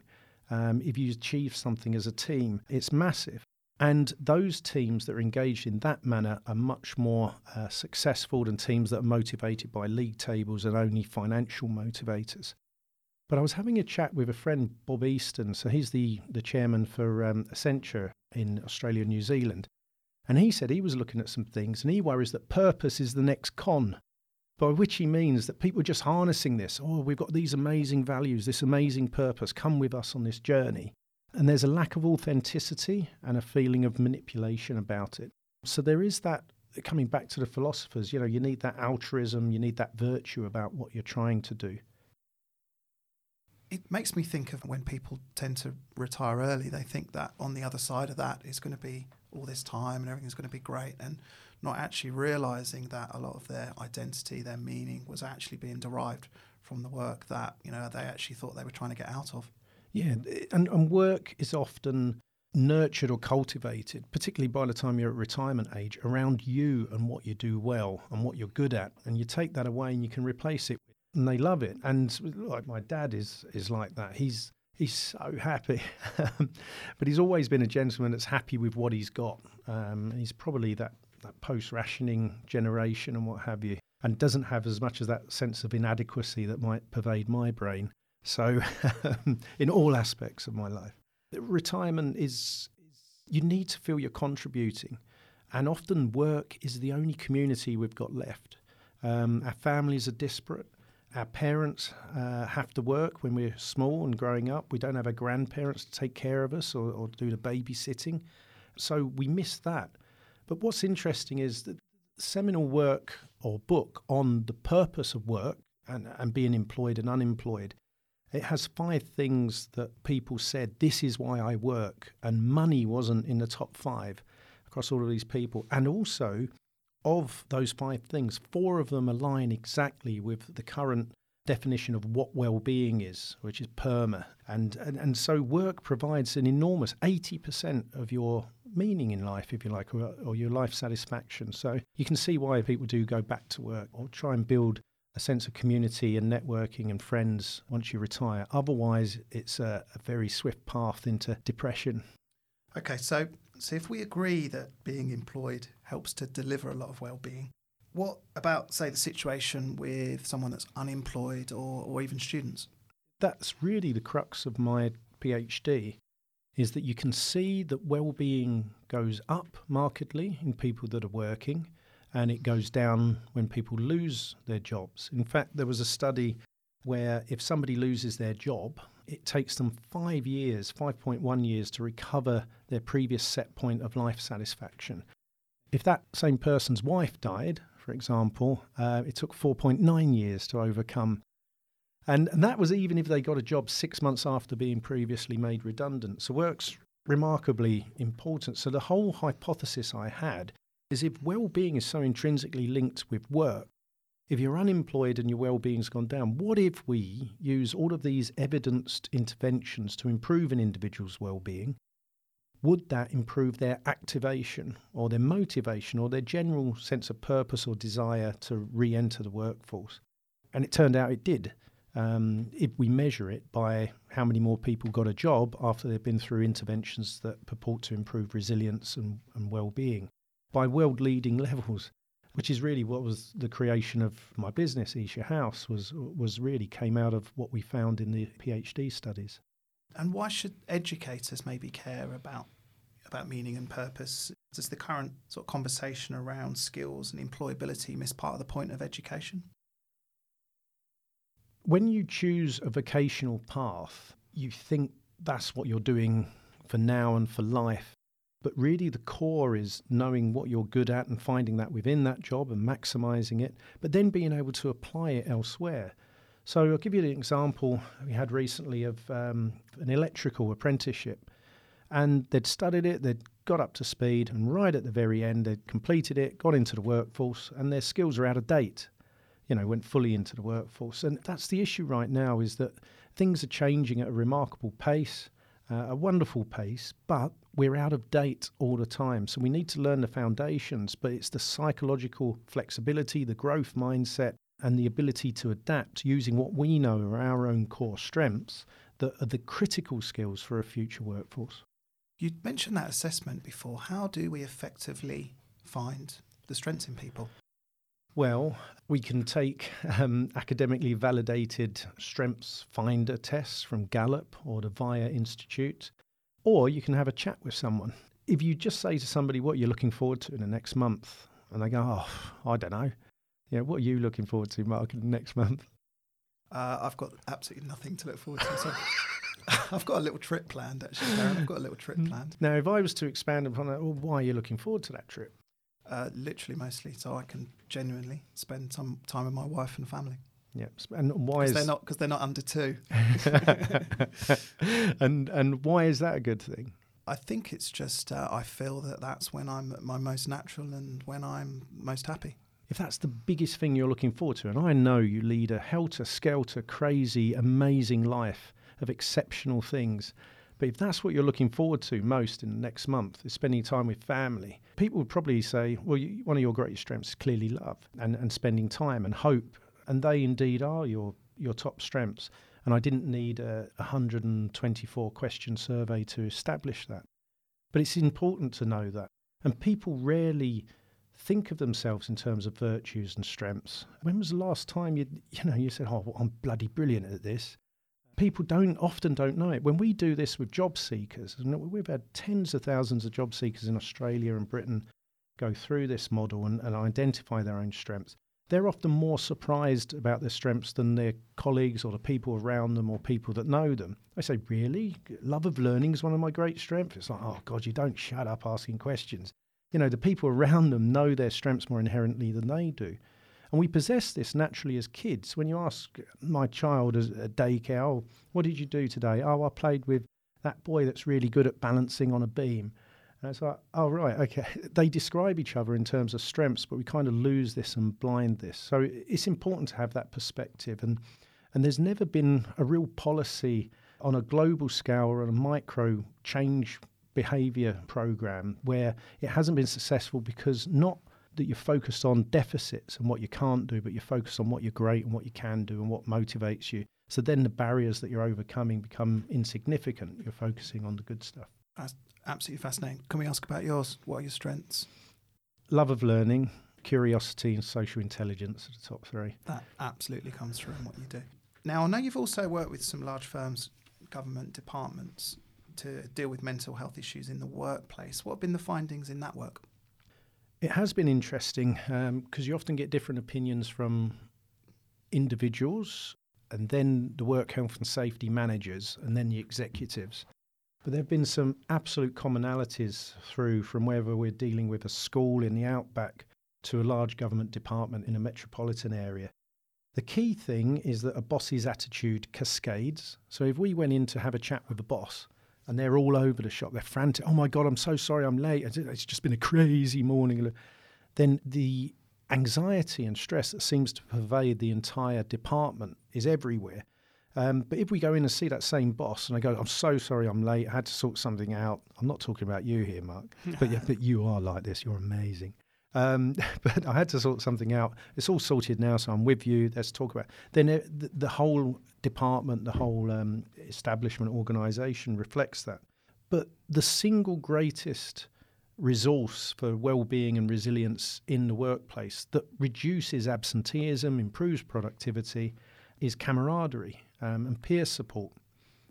If you achieve something as a team, it's massive. And those teams that are engaged in that manner are much more successful than teams that are motivated by league tables and only financial motivators. But I was having a chat with a friend, Bob Easton. So he's the chairman for Accenture in Australia and New Zealand. And he said he was looking at some things and he worries that purpose is the next con, by which he means that people are just harnessing this. Oh, we've got these amazing values, this amazing purpose. Come with us on this journey. And there's a lack of authenticity and a feeling of manipulation about it. So there is that, coming back to the philosophers, you know, you need that altruism, you need that virtue about what you're trying to do. It makes me think of when people tend to retire early, they think that on the other side of that is going to be all this time and everything's going to be great, and not actually realising that a lot of their identity, their meaning was actually being derived from the work that, you know, they actually thought they were trying to get out of. Yeah, and work is often nurtured or cultivated, particularly by the time you're at retirement age, around you and what you do well and what you're good at. And you take that away and you can replace it. And they love it. And like my dad is like that. He's so happy. But he's always been a gentleman that's happy with what he's got. And he's probably that post-rationing generation and what have you, and doesn't have as much as that sense of inadequacy that might pervade my brain. So in all aspects of my life, retirement is you need to feel you're contributing. And often work is the only community we've got left. Our families are disparate. Our parents have to work when we're small and growing up. We don't have our grandparents to take care of us or do the babysitting. So we missed that. But what's interesting is that seminal work or book on the purpose of work and being employed and unemployed, it has 5 things that people said, this is why I work, and money wasn't in the top 5 across all of these people. And also, of those 5 things, 4 of them align exactly with the current definition of what well-being is, which is PERMA. And so work provides an enormous 80% of your meaning in life, if you like, or your life satisfaction. So you can see why people do go back to work or try and build a sense of community and networking and friends once you retire. Otherwise, it's a very swift path into depression. Okay, so if we agree that being employed helps to deliver a lot of well-being, what about, say, the situation with someone that's unemployed or even students? That's really the crux of my PhD, is that you can see that well-being goes up markedly in people that are working, and it goes down when people lose their jobs. In fact, there was a study where if somebody loses their job, it takes them 5.1 years to recover their previous set point of life satisfaction. If that same person's wife died, for example, it took 4.9 years to overcome. And that was even if they got a job 6 months after being previously made redundant. So work's remarkably important. So the whole hypothesis I had is if well-being is so intrinsically linked with work, if you're unemployed and your well-being's gone down, what if we use all of these evidenced interventions to improve an individual's well-being? Would that improve their activation or their motivation or their general sense of purpose or desire to re-enter the workforce? And it turned out it did, if we measure it by how many more people got a job after they've been through interventions that purport to improve resilience and well-being by world-leading levels, which is really what was the creation of my business. Esher House was really came out of what we found in the PhD studies. And why should educators maybe care about meaning and purpose? Does the current sort of conversation around skills and employability miss part of the point of education? When you choose a vocational path, you think that's what you're doing for now and for life. But really the core is knowing what you're good at and finding that within that job and maximising it, but then being able to apply it elsewhere. So I'll give you an example we had recently of an electrical apprenticeship. And they'd studied it, they'd got up to speed, and right at the very end they'd completed it, got into the workforce, and their skills are out of date, went fully into the workforce. And that's the issue right now, is that things are changing at a remarkable pace, a wonderful pace, but we're out of date all the time. So we need to learn the foundations, but it's the psychological flexibility, the growth mindset, and the ability to adapt using what we know are our own core strengths that are the critical skills for a future workforce. You mentioned that assessment before. How do we effectively find the strengths in people? Well, we can take academically validated strengths finder tests from Gallup or the VIA Institute, or you can have a chat with someone. If you just say to somebody what you're looking forward to in the next month, and they go, oh, I don't know. Yeah, what are you looking forward to, Mark, in the next month? I've got absolutely nothing to look forward to. So I've got a little trip planned, actually, Darren. Now, if I was to expand upon that, well, why are you looking forward to that trip? Literally, mostly, so I can genuinely spend some time with my wife and family. Yeah, and why is that? Because they're not under 2. And why is that a good thing? I think it's just I feel that that's when I'm at my most natural and when I'm most happy. If that's the biggest thing you're looking forward to, and I know you lead a helter-skelter, crazy, amazing life of exceptional things, but if that's what you're looking forward to most in the next month, is spending time with family, people would probably say, well, one of your greatest strengths is clearly love and spending time and hope, and they indeed are your top strengths. And I didn't need a 124-question survey to establish that. But it's important to know that. And people rarely think of themselves in terms of virtues and strengths. When was the last time you said, oh, well, I'm bloody brilliant at this? People often don't know it. When we do this with job seekers, and we've had tens of thousands of job seekers in Australia and Britain go through this model and identify their own strengths, they're often more surprised about their strengths than their colleagues or the people around them or people that know them. They say, really? Love of learning is one of my great strengths. It's like, oh, God, you don't shut up asking questions. You know, the people around them know their strengths more inherently than they do. And we possess this naturally as kids. When you ask my child as a daycare, oh, what did you do today? Oh, I played with that boy that's really good at balancing on a beam. And it's like, oh, right, okay. They describe each other in terms of strengths, but we kind of lose this and blind this. So it's important to have that perspective. And there's never been a real policy on a global scale or on a micro change behavior program where it hasn't been successful because not that you're focused on deficits and what you can't do, but you're focused on what you're great and what you can do and what motivates you. So then the barriers that you're overcoming become insignificant. You're focusing on the good stuff. That's absolutely fascinating. Can we ask about yours? What are your strengths? Love of learning, curiosity and social intelligence are the top three. That absolutely comes through in what you do. Now, I know you've also worked with some large firms, government departments to deal with mental health issues in the workplace. What have been the findings in that work? It has been interesting because you often get different opinions from individuals and then the work health and safety managers and then the executives. But there have been some absolute commonalities through from whether we're dealing with a school in the outback to a large government department in a metropolitan area. The key thing is that a boss's attitude cascades. So if we went in to have a chat with the boss and they're all over the shop, they're frantic, oh my God, I'm so sorry I'm late, it's just been a crazy morning, then the anxiety and stress that seems to pervade the entire department is everywhere. But if we go in and see that same boss and I go, I'm so sorry I'm late, I had to sort something out. I'm not talking about you here, Mark, but, yeah, but you are like this. You're amazing. But I had to sort something out. It's all sorted now, so I'm with you. Let's talk about it. Then the whole department, the whole establishment, organisation reflects that. But the single greatest resource for well-being and resilience in the workplace that reduces absenteeism, improves productivity, is camaraderie. And peer support,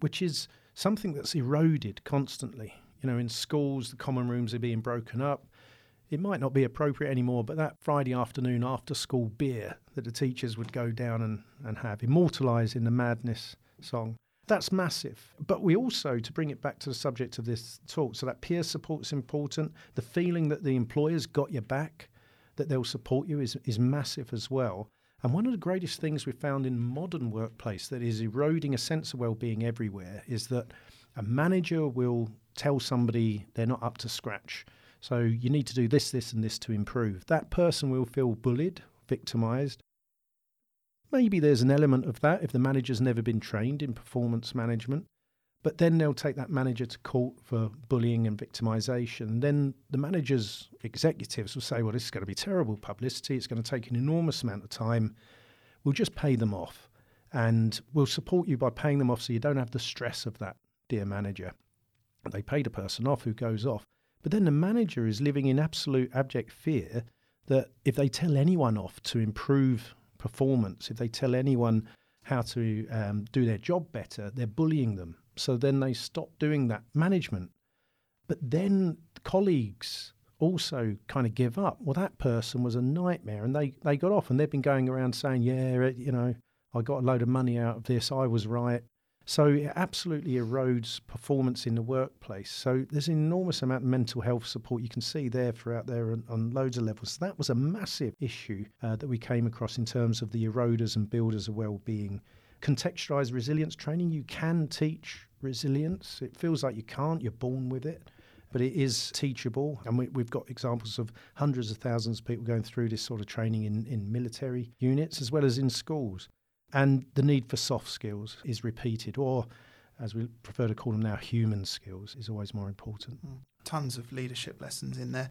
which is something that's eroded constantly. You know, in schools, the common rooms are being broken up. It might not be appropriate anymore, but that Friday afternoon after-school beer that the teachers would go down and have, immortalised in the Madness song, that's massive. But we also, to bring it back to the subject of this talk, so that peer support's important. The feeling that the employer's got your back, that they'll support you is massive as well. And one of the greatest things we've found in modern workplace that is eroding a sense of well-being everywhere is that a manager will tell somebody they're not up to scratch. So you need to do this, this, and this to improve. That person will feel bullied, victimized. Maybe there's an element of that if the manager's never been trained in performance management. But then they'll take that manager to court for bullying and victimization. Then the manager's executives will say, well, this is going to be terrible publicity. It's going to take an enormous amount of time. We'll just pay them off and we'll support you by paying them off so you don't have the stress of that, dear manager. They paid a person off who goes off. But then the manager is living in absolute abject fear that if they tell anyone off to improve performance, if they tell anyone how to do their job better, they're bullying them. So then they stop doing that management. But then colleagues also kind of give up. Well, that person was a nightmare and they got off and they've been going around saying, yeah, you know, I got a load of money out of this. I was right. So it absolutely erodes performance in the workplace. So there's an enormous amount of mental health support you can see there throughout there on loads of levels. So that was a massive issue that we came across in terms of the eroders and builders of well-being. Contextualize resilience training. You can teach resilience. It feels like you can't, you're born with it, but it is teachable. And we've got examples of hundreds of thousands of people going through this sort of training in military units as well as in schools. And the need for soft skills is repeated, or as we prefer to call them now, human skills is always more important. Tons of leadership lessons in there.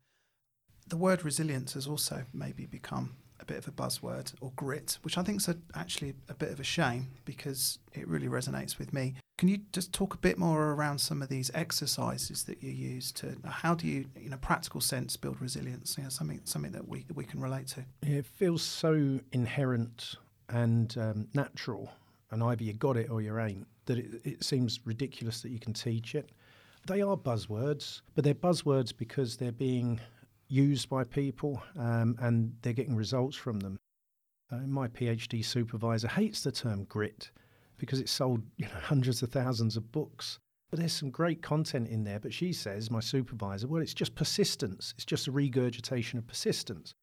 The word resilience has also maybe become a bit of a buzzword, or grit, which I think is actually a bit of a shame because it really resonates with me. Can you just talk a bit more around some of these exercises that you use to, how do you, in a practical sense, build resilience? You know, something that we can relate to. It feels so inherent and natural, and either you got it or you ain't, that it seems ridiculous that you can teach it. They are buzzwords, but they're buzzwords because they're being used by people and they're getting results from them. My PhD supervisor hates the term grit because it sold hundreds of thousands of books. But there's some great content in there. But she says, my supervisor, well, it's just persistence. It's just a regurgitation of persistence.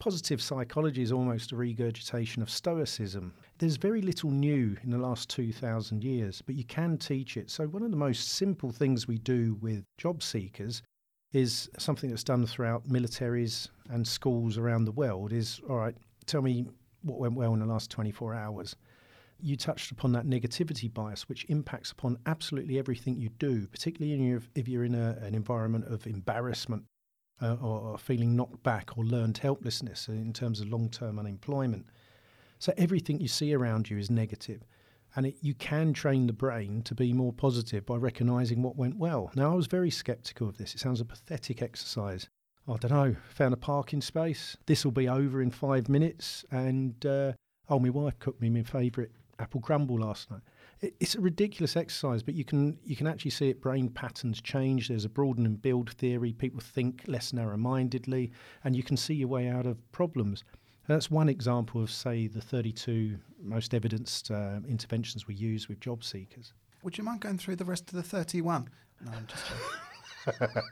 Positive psychology is almost a regurgitation of stoicism. There's very little new in the last 2,000 years, but you can teach it. So one of the most simple things we do with job seekers is something that's done throughout militaries and schools around the world is, all right, tell me what went well in the last 24 hours. You touched upon that negativity bias, which impacts upon absolutely everything you do, particularly if you're in an environment of embarrassment or feeling knocked back or learned helplessness in terms of long-term unemployment. So everything you see around you is negative. And you can train the brain to be more positive by recognising what went well. Now, I was very sceptical of this. It sounds a pathetic exercise. I don't know, found a parking space. This will be over in 5 minutes. And, my wife cooked me my favourite apple crumble last night. It's a ridiculous exercise, but you can actually see it. Brain patterns change. There's a broaden and build theory. People think less narrow-mindedly, and you can see your way out of problems. And that's one example of, say, the 32 most evidenced interventions we use with job seekers. Would you mind going through the rest of the 31? No, I'm just joking.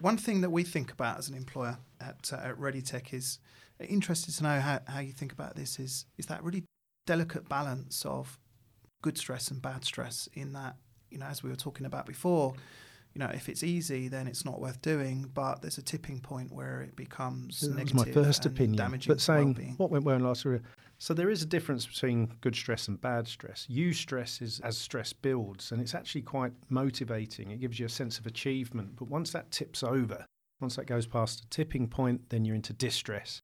One thing that we think about as an employer at ReadyTech is, interested to know how you think about this, is that really delicate balance of good stress and bad stress, in that, as we were talking about before, if it's easy, then it's not worth doing, but there's a tipping point where it becomes negative was my first opinion, damaging. But saying well-being. What went well in last year? So there is a difference between good stress and bad stress. Eustress is as stress builds, and it's actually quite motivating. It gives you a sense of achievement. But once that tips over, once that goes past the tipping point, then you're into distress.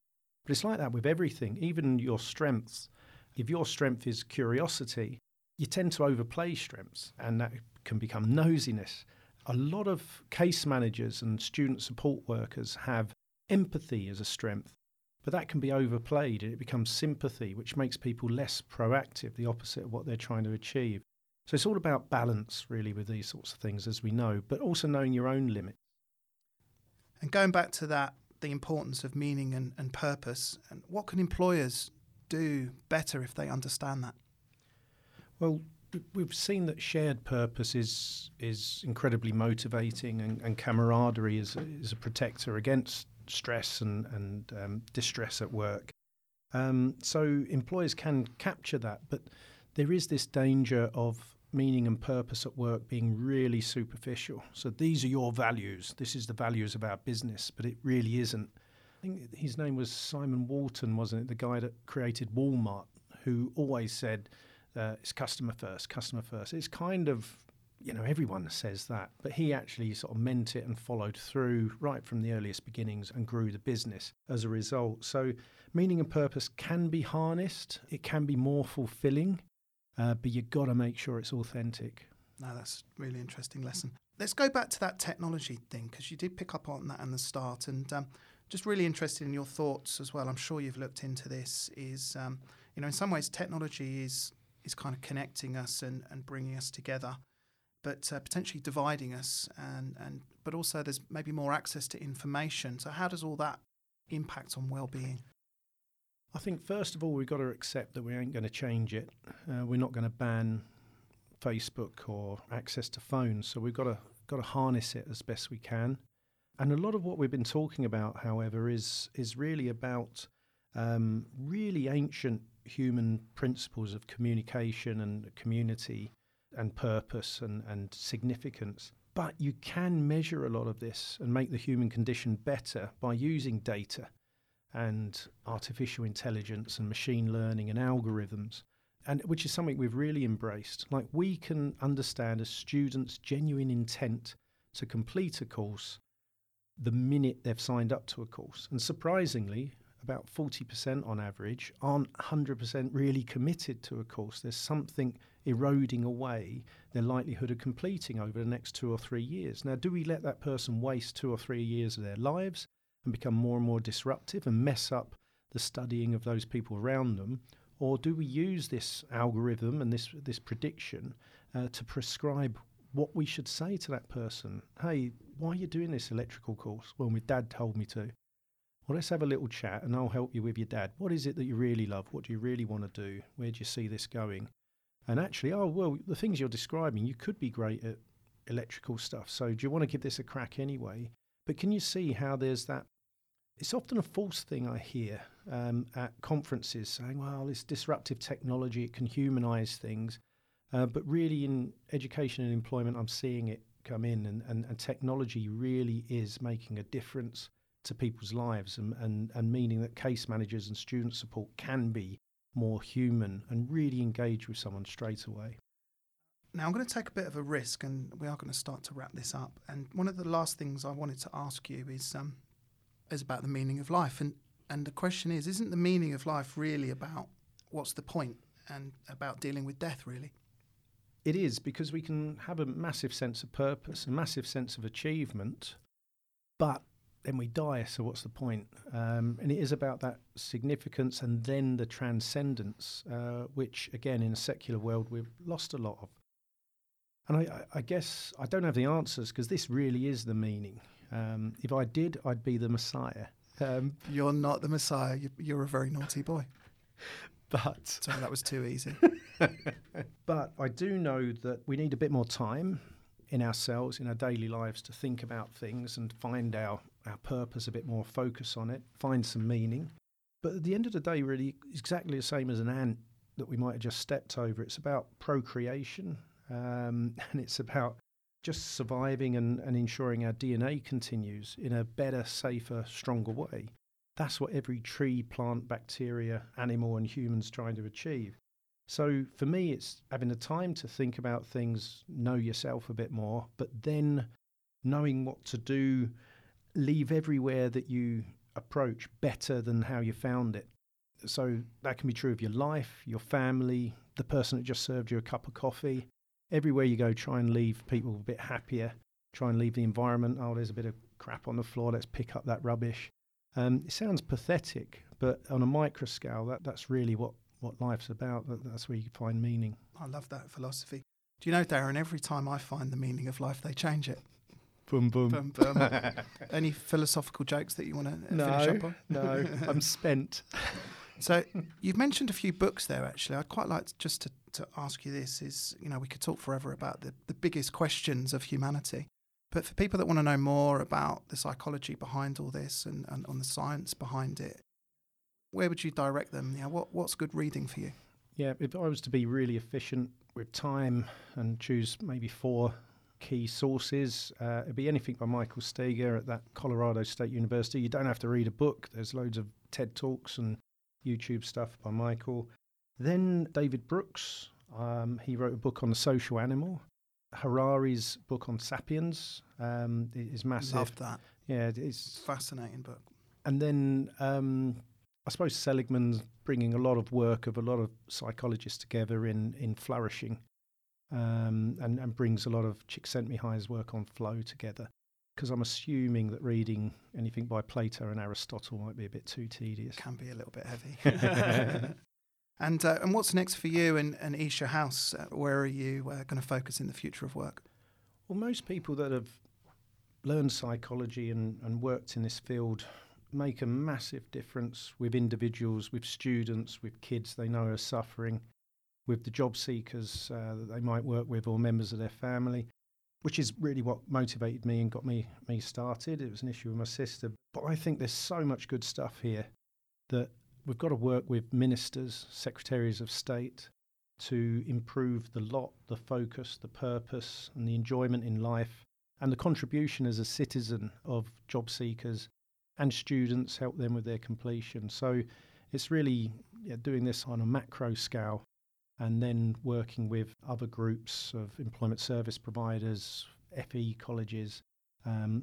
But it's like that with everything, even your strengths. If your strength is curiosity, you tend to overplay strengths, and that can become nosiness. A lot of case managers and student support workers have empathy as a strength, but that can be overplayed and it becomes sympathy, which makes people less proactive, the opposite of what they're trying to achieve. So it's all about balance, really, with these sorts of things, as we know, but also knowing your own limits. And going back to that, the importance of meaning and purpose, and what can employers do better if they understand that? Well, we've seen that shared purpose is incredibly motivating, and camaraderie is a protector against stress and distress at work. So employers can capture that, but there is this danger of meaning and purpose at work being really superficial. So these are your values. This is the values of our business, but it really isn't. I think his name was Simon Walton, wasn't it? The guy that created Walmart, who always said, it's customer first, customer first. It's kind of, everyone says that, but he actually sort of meant it and followed through right from the earliest beginnings and grew the business as a result. So meaning and purpose can be harnessed. It can be more fulfilling, but you've got to make sure it's authentic. No, that's a really interesting lesson. Let's go back to that technology thing, because you did pick up on that in the start, and just really interested in your thoughts as well. I'm sure you've looked into this, is, in some ways technology is kind of connecting us and bringing us together, but potentially dividing us. But also there's maybe more access to information. So how does all that impact on well-being? I think, first of all, we've got to accept that we ain't going to change it. We're not going to ban Facebook or access to phones. So we've got to harness it as best we can. And a lot of what we've been talking about, however, is really about really ancient human principles of communication and community and purpose and significance. But you can measure a lot of this and make the human condition better by using data and artificial intelligence and machine learning and algorithms, and which is something we've really embraced. Like, we can understand a student's genuine intent to complete a course the minute they've signed up to a course. And surprisingly, about 40% on average aren't 100% really committed to a course. There's something eroding away their likelihood of completing over the next 2 or 3 years. Now, do we let that person waste 2 or 3 years of their lives and become more and more disruptive and mess up the studying of those people around them? Or do we use this algorithm and this prediction to prescribe what we should say to that person? Hey, why are you doing this electrical course? Well, my dad told me to. well, let's have a little chat and I'll help you with your dad. What is it that you really love? What do you really want to do? Where do you see this going? And actually, oh, well, the things you're describing, you could be great at electrical stuff. So do you want to give this a crack anyway? But can you see how there's that? It's often a false thing I hear at conferences saying, well, it's disruptive technology, it can humanize things. But really in education and employment, I'm seeing it come in, and technology really is making a difference to people's lives, and meaning that case managers and student support can be more human and really engage with someone straight away. Now I'm going to take a bit of a risk, and we are going to start to wrap this up. And one of the last things I wanted to ask you is about the meaning of life. And the question is, isn't the meaning of life really about what's the point, and about dealing with death, really? It is, because we can have a massive sense of purpose, a massive sense of achievement, but then we die, so what's the point? And it is about that significance and then the transcendence, which, again, in a secular world, we've lost a lot of. And I guess I don't have the answers, because this really is the meaning. If I did, I'd be the Messiah. You're not the Messiah. You're a very naughty boy. But sorry, that was too easy. But I do know that we need a bit more time in ourselves, in our daily lives, to think about things and find our purpose a bit more, focus on it, find some meaning. But at the end of the day, really, it's exactly the same as an ant that we might have just stepped over. It's about procreation, and it's about just surviving and ensuring our DNA continues in a better, safer, stronger way. That's what every tree, plant, bacteria, animal and human's trying to achieve. So for me, it's having the time to think about things, know yourself a bit more, but then knowing what to do, leave everywhere that you approach better than how you found it. So that can be true of your life, your family, the person that just served you a cup of coffee. Everywhere you go, try and leave people a bit happier. Try and leave the environment. Oh, there's a bit of crap on the floor. Let's pick up that rubbish. It sounds pathetic, but on a micro scale, that's really what life's about. That's where you find meaning. I love that philosophy. Do you know, Darren, every time I find the meaning of life, they change it. Boom, boom. Boom, boom. Any philosophical jokes that you want to finish up on? No, I'm spent. So you've mentioned a few books there, actually. I'd quite like to ask you this is, you know, we could talk forever about the biggest questions of humanity. But for people that want to know more about the psychology behind all this and on the science behind it, where would you direct them? You know, what's good reading for you? Yeah, if I was to be really efficient with time and choose maybe 4 key sources, it'd be anything by Michael Steger at that Colorado State University. You don't have to read a book. There's loads of TED Talks and YouTube stuff by Michael. Then David Brooks, he wrote a book on the social animal. Harari's book on Sapiens is massive. Love that. Yeah, it's fascinating book. And then I suppose Seligman's bringing a lot of work of a lot of psychologists together in flourishing, and brings a lot of Csikszentmihalyi's work on flow together, because I'm assuming that reading anything by Plato and Aristotle might be a bit too tedious. Can be a little bit heavy. And what's next for you and Esher House? Where are you going to focus in the future of work? Well, most people that have learned psychology and worked in this field make a massive difference with individuals, with students, with kids they know are suffering, with the job seekers that they might work with or members of their family, which is really what motivated me and got me started. It was an issue with my sister. But I think there's so much good stuff here that we've got to work with ministers, secretaries of state, to improve the lot, the focus, the purpose and the enjoyment in life and the contribution as a citizen of job seekers and students, help them with their completion. So it's really doing this on a macro scale and then working with other groups of employment service providers, FE colleges,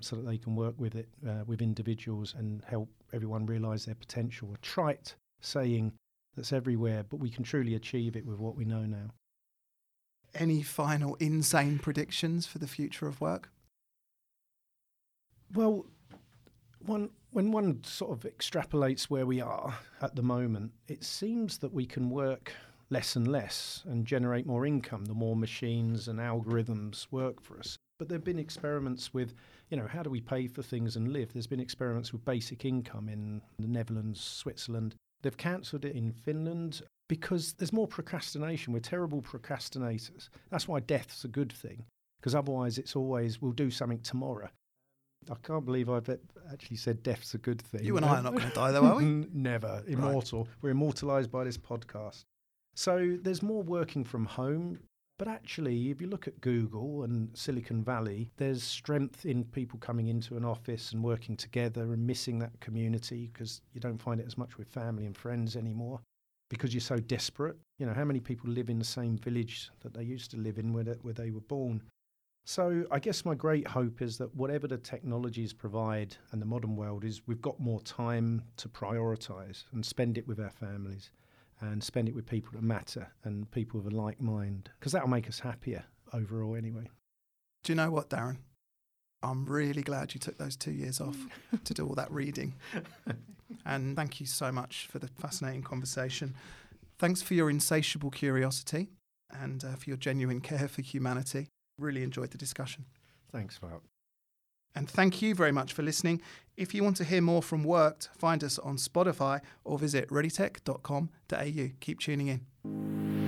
so that they can work with it, with individuals and help everyone realise their potential. A trite saying that's everywhere, but we can truly achieve it with what we know now. Any final insane predictions for the future of work? Well, when one sort of extrapolates where we are at the moment, it seems that we can work less and less and generate more income the more machines and algorithms work for us. But there have been experiments with you know, how do we pay for things and live? There's been experiments with basic income in the Netherlands, Switzerland. They've cancelled it in Finland because there's more procrastination. We're terrible procrastinators. That's why death's a good thing, because otherwise it's always, we'll do something tomorrow. I can't believe I've actually said death's a good thing. You and I are not going to die though, are we? Never. Immortal. Right. We're immortalised by this podcast. So there's more working from home. But actually, if you look at Google and Silicon Valley, there's strength in people coming into an office and working together and missing that community, because you don't find it as much with family and friends anymore because you're so desperate. You know, how many people live in the same village that they used to live in where they were born? So I guess my great hope is that whatever the technologies provide and the modern world is, we've got more time to prioritise and spend it with our families and spend it with people that matter and people of a like mind, because that'll make us happier overall anyway. Do you know what, Darren? I'm really glad you took those 2 years off to do all that reading. And thank you so much for the fascinating conversation. Thanks for your insatiable curiosity and for your genuine care for humanity. Really enjoyed the discussion. Thanks, Mark. And thank you very much for listening. If you want to hear more from WorkED, find us on Spotify or visit readytech.com.au. Keep tuning in.